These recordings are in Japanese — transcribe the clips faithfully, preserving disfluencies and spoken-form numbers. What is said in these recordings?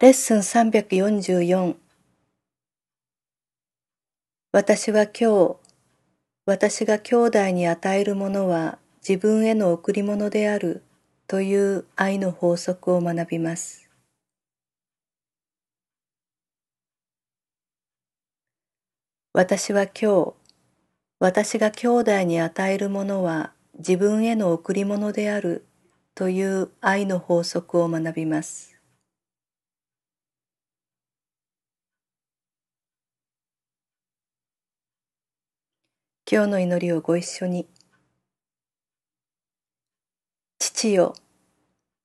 レッスンさんびゃくよんじゅうよん。私は今日、私が兄弟に与えるものは自分への贈り物であるという愛の法則を学びます。私は今日、私が兄弟に与えるものは自分への贈り物であるという愛の法則を学びます。今日の祈りをご一緒に。父よ、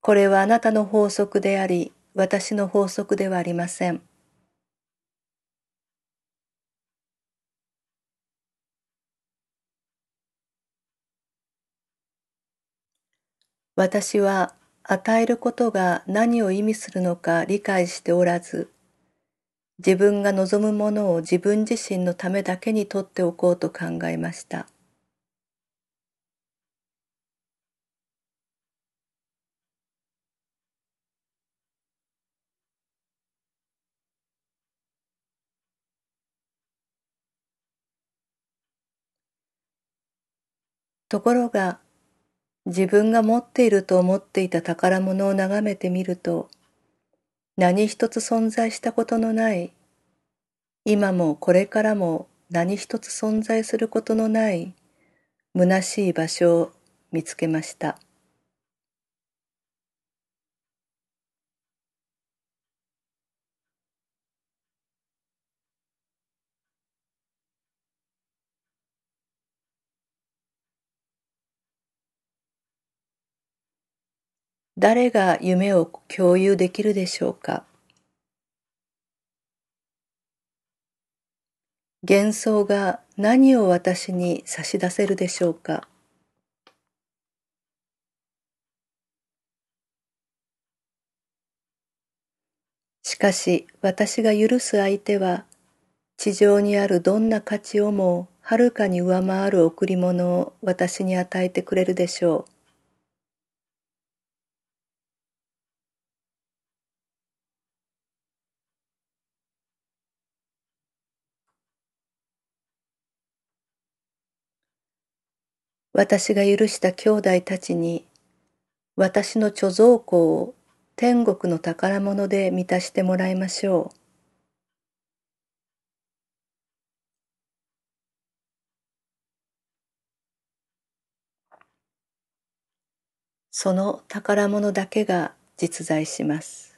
これはあなたの法則であり、私の法則ではありません。私は与えることが何を意味するのか理解しておらず、自分が望むものを自分自身のためだけに取っておこうと考えました。ところが、自分が持っていると思っていた宝物を眺めてみると、何一つ存在したことのない、今もこれからも何一つ存在することのない、虚しい場所を見つけました。誰が夢を共有できるでしょうか。幻想が何を私に差し出せるでしょうか。しかし私が許す相手は、地上にあるどんな価値をもはるかに上回る贈り物を私に与えてくれるでしょう。私が許した兄弟たちに、私の貯蔵庫を天国の宝物で満たしてもらいましょう。その宝物だけが実在します。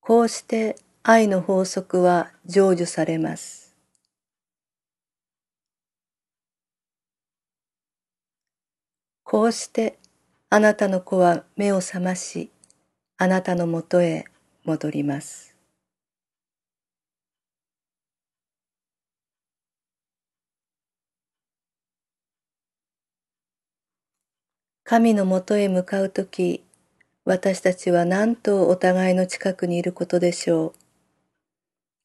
こうして、愛の法則は成就されます。こうしてあなたの子は目を覚まし、あなたのもとへ戻ります。神のもとへ向かうとき、私たちは何とお互いの近くにいることでしょう。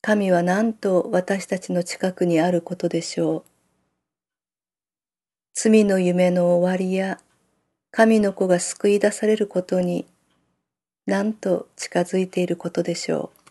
神は何と私たちの近くにあることでしょう。罪の夢の終わりや、神の子が救い出されることに、何と近づいていることでしょう。